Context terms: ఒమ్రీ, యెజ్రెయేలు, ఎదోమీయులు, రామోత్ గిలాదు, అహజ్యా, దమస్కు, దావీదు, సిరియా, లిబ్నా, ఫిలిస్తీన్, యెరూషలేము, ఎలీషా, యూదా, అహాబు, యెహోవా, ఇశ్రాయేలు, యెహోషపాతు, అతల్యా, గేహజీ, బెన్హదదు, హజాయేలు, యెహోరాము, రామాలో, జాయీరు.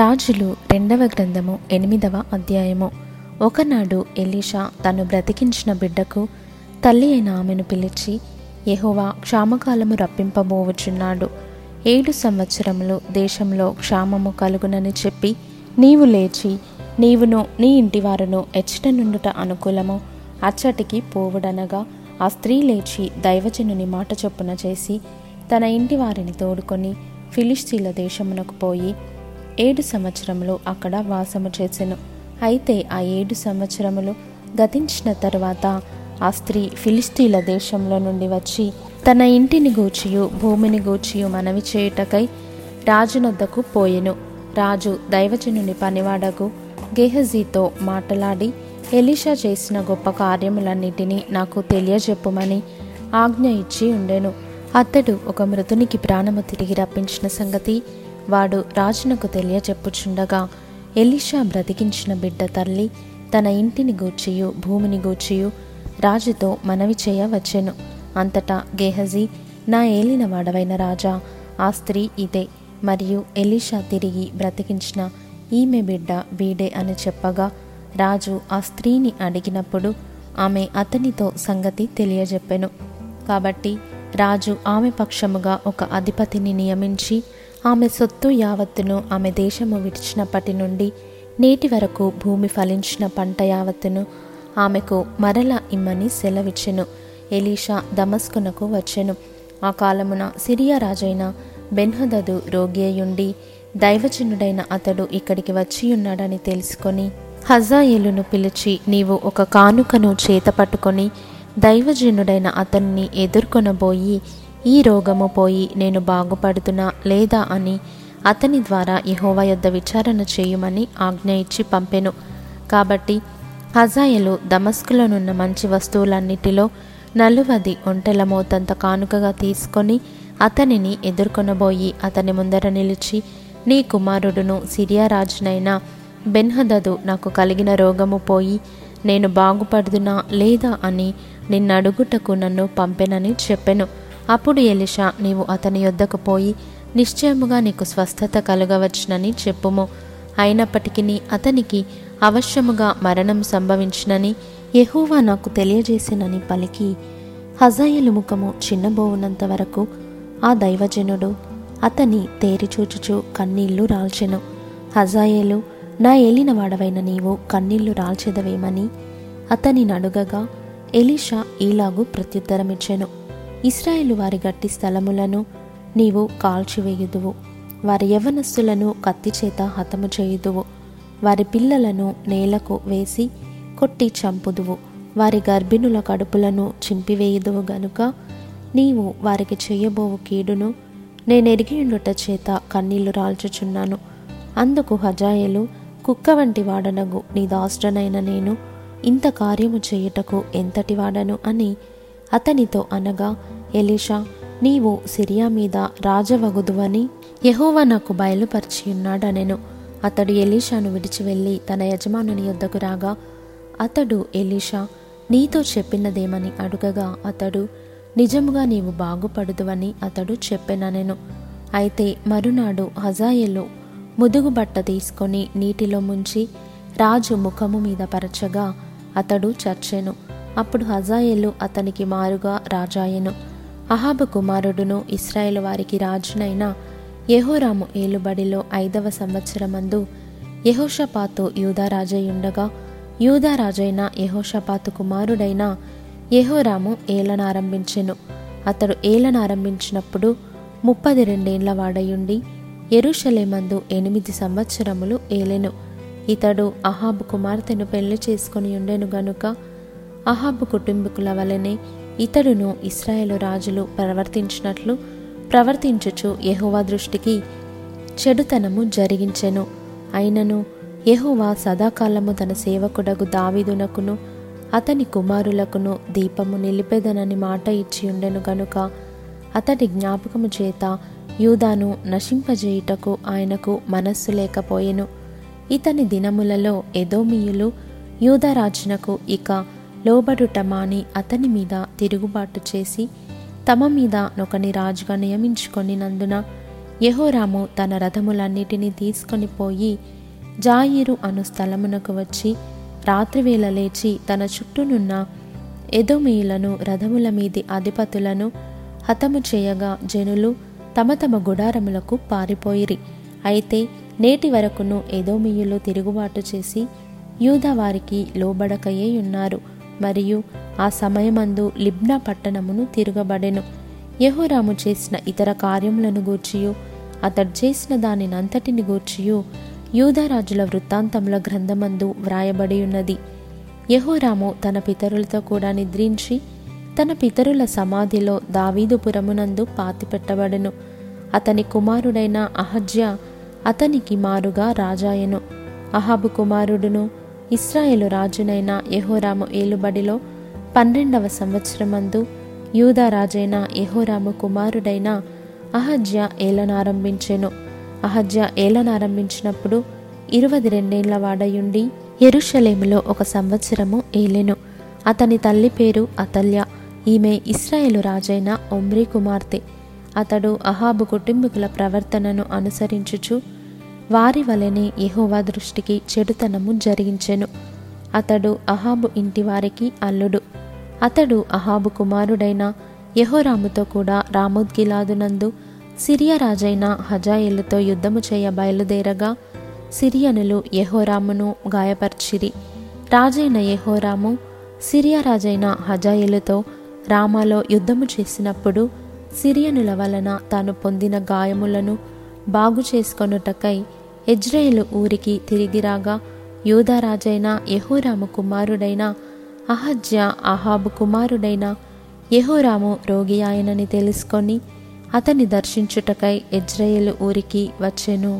రాజులు 2వ గ్రంథము 8వ అధ్యాయము. ఒకనాడు ఎలీషా తను బ్రతికించిన బిడ్డకు తల్లి అయిన ఆమెను పిలిచి, యెహోవా క్షామకాలము రప్పింపబోవచ్చున్నాడు, 7 సంవత్సరములు దేశంలో క్షామము కలుగునని చెప్పి, నీవు లేచి నీవును నీ ఇంటివారును ఎచ్చట నుండుట అనుకూలము అచ్చటికి పోవుడనగా, ఆ స్త్రీ లేచి దైవజనుని మాట చొప్పున చేసి తన ఇంటి వారిని తోడుకొని ఫిలిస్తీన్ల దేశమునకు పోయి 7 సంవత్సరములు అక్కడ వాసము చేసెను. అయితే ఆ 7 సంవత్సరములు గతించిన తరువాత ఆ స్త్రీ ఫిలిస్తీన్ల దేశంలో నుండి వచ్చి తన ఇంటిని గూర్చియు భూమిని గూర్చియు మనవి చేయుటకై రాజునొద్దకు పోయెను. రాజు దైవజనుని పనివాడగు గేహజీతో మాట్లాడి, ఎలీషా చేసిన గొప్ప కార్యములన్నిటినీ నాకు తెలియజెప్పుమని ఆజ్ఞ ఇచ్చి ఉండెను. అతడు ఒక మృతునికి ప్రాణము తిరిగి రప్పించిన సంగతి వాడు రాజునకు తెలియచెప్పుచుండగా, ఎలీషా బ్రతికించిన బిడ్డ తల్లి తన ఇంటిని గూర్చియు భూమిని గూర్చియు రాజుతో మనవి చేయవచ్చెను. అంతటా గేహజీ, నా ఏలిన వాడవైన రాజా, ఆ స్త్రీ ఇదే, మరియు ఎలీషా తిరిగి బ్రతికించిన ఈమె బిడ్డ వీడే అని చెప్పగా, రాజు ఆ స్త్రీని అడిగినప్పుడు ఆమె అతనితో సంగతి తెలియజెప్పెను. కాబట్టి రాజు ఆమె పక్షముగా ఒక అధిపతిని నియమించి ఆమె సొత్తు యావత్తును ఆమె దేశము విడిచినప్పటి నుండి నేటి వరకు భూమి ఫలించిన పంట యావత్తును ఆమెకు మరల ఇమ్మని సెలవిచ్చెను. ఎలీషా దమస్కునకు వచ్చెను. ఆ కాలమున సిరియా రాజైన బెన్హదదు రోగి అయ్యుండి, దైవజనుడైన అతడు ఇక్కడికి వచ్చియున్నాడని తెలుసుకొని హజాయేలును పిలిచి, నీవు ఒక కానుకను చేత పట్టుకొని దైవజనుడైన అతన్ని ఎదుర్కొనబోయి, ఈ రోగము పోయి నేను బాగుపడుతున్నా లేదా అని అతని ద్వారా యెహోవా యొద్ద విచారణ చేయమని ఆజ్ఞ ఇచ్చి పంపెను. కాబట్టి హజాయేలు దమస్కులోనున్న మంచి వస్తువులన్నిటిలో 40 ఒంటెల మోతంత కానుకగా తీసుకొని అతనిని ఎదుర్కొనబోయి అతని ముందర నిలిచి, నీ కుమారుడును సిరియా రాజునైన బెన్హదదు నాకు కలిగిన రోగము పోయి నేను బాగుపడుదునా లేదా అని నిన్నడుగుటకు నన్ను పంపెనని చెప్పెను. అప్పుడు ఎలీషా, నీవు అతని యొద్దకు పోయి నిశ్చయముగా నీకు స్వస్థత కలుగవచ్చునని చెప్పుము, అయినప్పటికీ అతనికి అవశ్యముగా మరణం సంభవించినని యెహోవా నాకు తెలియజేసినని పలికి, హజాయేలు ముఖము చిన్నబోవునంత వరకు ఆ దైవజనుడు అతని తేరిచూచుచూ కన్నీళ్లు రాల్చెను. హజాయేలు, నా ఏలినవాడవైన నీవు కన్నీళ్లు రాల్చెదవేమని అతని నడుగగా, ఎలీషా ఈలాగు ప్రత్యుత్తరమిచ్చెను, ఇశ్రాయేలు వారి గట్టి స్థలములను నీవు కాల్చివేయుదువు, వారి యవ్వనస్సులను కత్తిచేత హతము చేయుదువు, వారి పిల్లలను నేలకు వేసి కొట్టి చంపుదువు, వారి గర్భిణుల కడుపులను చింపివేయుదువు గనుక నీవు వారికి చేయబోవు కీడును నేనెరిగియుండుట చేత కన్నీళ్లు రాల్చుచున్నాను. అందుకు హజాయేలు, కుక్క వంటి వాడనగు నీ దాసుడనైన నేను ఇంత కార్యము చేయుటకు ఎంతటి వాడను అని అతనితో అనగా, ఎలీషా, నీవు సిరియా మీద రాజవగుదువని యెహోవా నాకు బయలుపరిచియున్నాడనెను. అతడు ఎలీషాను విడిచి వెళ్ళి తన యజమానుని యొద్దకు రాగా, అతడు, ఎలీషా నీతో చెప్పినదేమని అడుగగా, అతడు, నిజముగా నీవు బాగుపడుదువని అతడు చెప్పెననెను. అయితే మరునాడు హజాయేలు ముదుగుబట్ట తీసుకొని నీటిలో ముంచి రాజు ముఖము మీద పరచగా అతడు చచ్చెను. అప్పుడు హజాయేలు అతనికి మారుగా రాజాయెను. అహాబు కుమారుడును ఇశ్రాయేలు వారికి రాజునైన యెహోరాము ఏలుబడిలో 5వ సంవత్సరమందు యెహోషపాతు యూదారాజయుండగా, యూదారాజైన యెహోషపాతు కుమారుడైన యెహోరాము ఏలనారంభించెను. అతడు ఏలనారంభించినప్పుడు 32 ఏళ్ల వాడయుండి యెరూషలేమందు 8 సంవత్సరములు ఏలెను. ఇతడు అహాబు కుమార్తెను పెళ్లి చేసుకుని ఉండెను గనుక అహాబు కుటుంబీకుల వలనే ఇతడును ఇశ్రాయేలు రాజులు ప్రవర్తించినట్లు ప్రవర్తించుచు యెహోవా దృష్టికి చెడుతనము జరిగించెను. అయినను యెహోవా సదాకాలము తన సేవకుడగు దావీదునకును అతని కుమారులకును దీపము నిలిపెదనని మాట ఇచ్చి ఉండెను గనుక అతడి జ్ఞాపకము చేత యూదాను నశింపజేయుటకు ఆయనకు మనస్సు లేకపోయెను. ఇతని దినములలో ఎదోమీయులు యూదారాజునకు ఇక లోబడుట మాని అతని మీద తిరుగుబాటు చేసి తమ మీద నొకని రాజుగా నియమించుకొనినందున యెహోరాము తన రథములన్నిటినీ తీసుకొని పోయి జాయీరు అను స్థలమునకు వచ్చి రాత్రివేళ లేచి తన చుట్టూనున్న ఎదోమీయులను రథముల మీది అధిపతులను హతము చేయగా జనులు తమ తమ గుడారములకు పారిపోయిరి. అయితే నేటి వరకును ఎదోమీయులు తిరుగుబాటు చేసి యూదా వారికి లోబడకయే ఉన్నారు. మరియు ఆ సమయమందు లిబ్నా పట్టణమును తిరగబడెను. యెహోరాము చేసిన ఇతర కార్యములను గూర్చియు అతడు చేసిన దానినంతటిని గూర్చియు యూదారాజుల వృత్తాంతముల గ్రంథమందు వ్రాయబడి ఉన్నది. యెహోరాము తన పితరులతో కూడా నిద్రించి తన పితరుల సమాధిలో దావీదుపురమునందు పాతిపెట్టబడెను. అతని కుమారుడైన అహజ్యా అతనికి మారుగా రాజాయెను. అహాబు కుమారుడును ఇశ్రాయేలు రాజునైన యెహోరాము ఏలుబడిలో 12వ సంవత్సరమందు యూదా రాజైన యెహోరాము కుమారుడైన అహజ్యా ఏలనారంభించెను. అహజ్యా ఏలనారంభించినప్పుడు 22 ఏళ్ల వాడయుండి యెరూషలేములో 1 సంవత్సరము ఏలెను. అతని తల్లి పేరు అతల్యా. ఈమె ఇశ్రాయేలు రాజైన ఒమ్రీ కుమార్తె. అతడు అహాబు కుటుంబీకుల ప్రవర్తనను అనుసరించుచు వారి వలనే యెహోవా దృష్టికి చెడుతనము జరిగించెను. అతడు అహాబు ఇంటి వారికి అల్లుడు. అతడు అహాబు కుమారుడైన యెహోరాముతో కూడా రామోత్ గిలాదునందు సిరియా రాజైన హజాయేలుతో యుద్ధము చేయ బయలుదేరగా సిరియనులు యెహోరామును గాయపర్చిరి. రాజైన యెహోరాము సిరియా రాజైన హజాయేలుతో రామాలో యుద్ధము చేసినప్పుడు సిరియనుల వలన తాను పొందిన గాయములను బాగు చేసుకొనుటకై యెజ్రెయేలు ఊరికి తిరిగిరాగా యూదా రాజైన యెహోరాము కుమారుడైన అహజ్యా అహాబు కుమారుడైన యెహోరాము రోగి ఆయనని తెలుసుకొని అతన్ని దర్శించుటకై యెజ్రెయేలు ఊరికి వచ్చెను.